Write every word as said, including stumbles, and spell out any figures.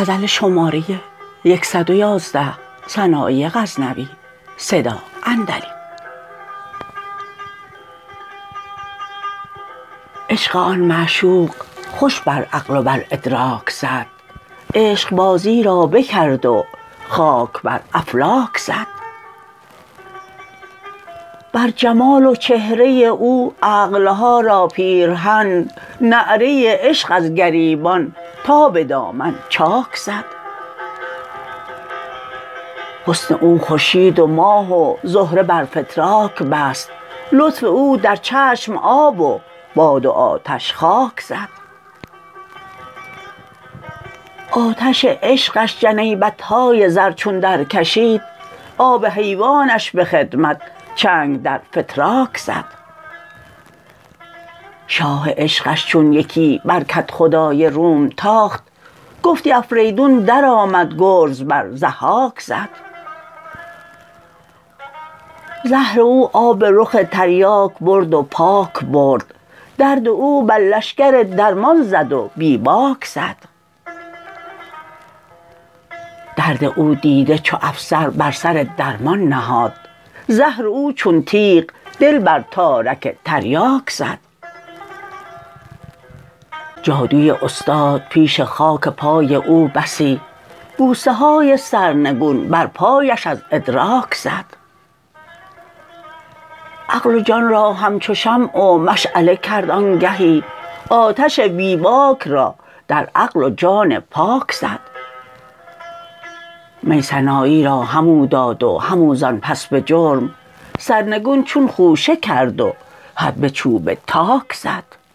غزل شماره صد و یازده سنایی غزنوی. صدا عندلیب. عشق آن معشوق خوش بر عقل و بر ادراک زد، عشق بازی را بکرد و خاک بر افلاک زد. بر جمال و چهره او عقلها را پیرهن، نعره عشق از گریبان تا به دامن چاک زد. حسن او خورشید و ماه و زهره بر فتراک بست، لطف او در چشم آب و باد و آتش خاک زد. آتش عشقش جنیبتهای زر چون در کشید، آب حیوانش به خدمت چنگ در فتراک زد. شاه عشقش چون یکی بر کدخدای روم تاخت، گفتی افریدون در آمد گرز بر ضحاک زد. زهر او آب رخ تریاک برد و پاک برد، درد او بر لشکر درمان زد و بی باک زد. درد او دیده چو افسر بر سر درمان نهاد، زهر او چون تیغ دل بر تارک تریاک زد. جادوی استاد پیش خاک پای او بسی، بوسه های سرنگون بر پایش از ادراک زد. عقل و جان را همچو شمع و مشعله کرد آنگهی، آتش بی باک را در عقل و جان پاک زد. می سنایی را همو داد و همو زان پس به جرم، سرنگون چون خوشه کرد و حد به چوب تاک زد.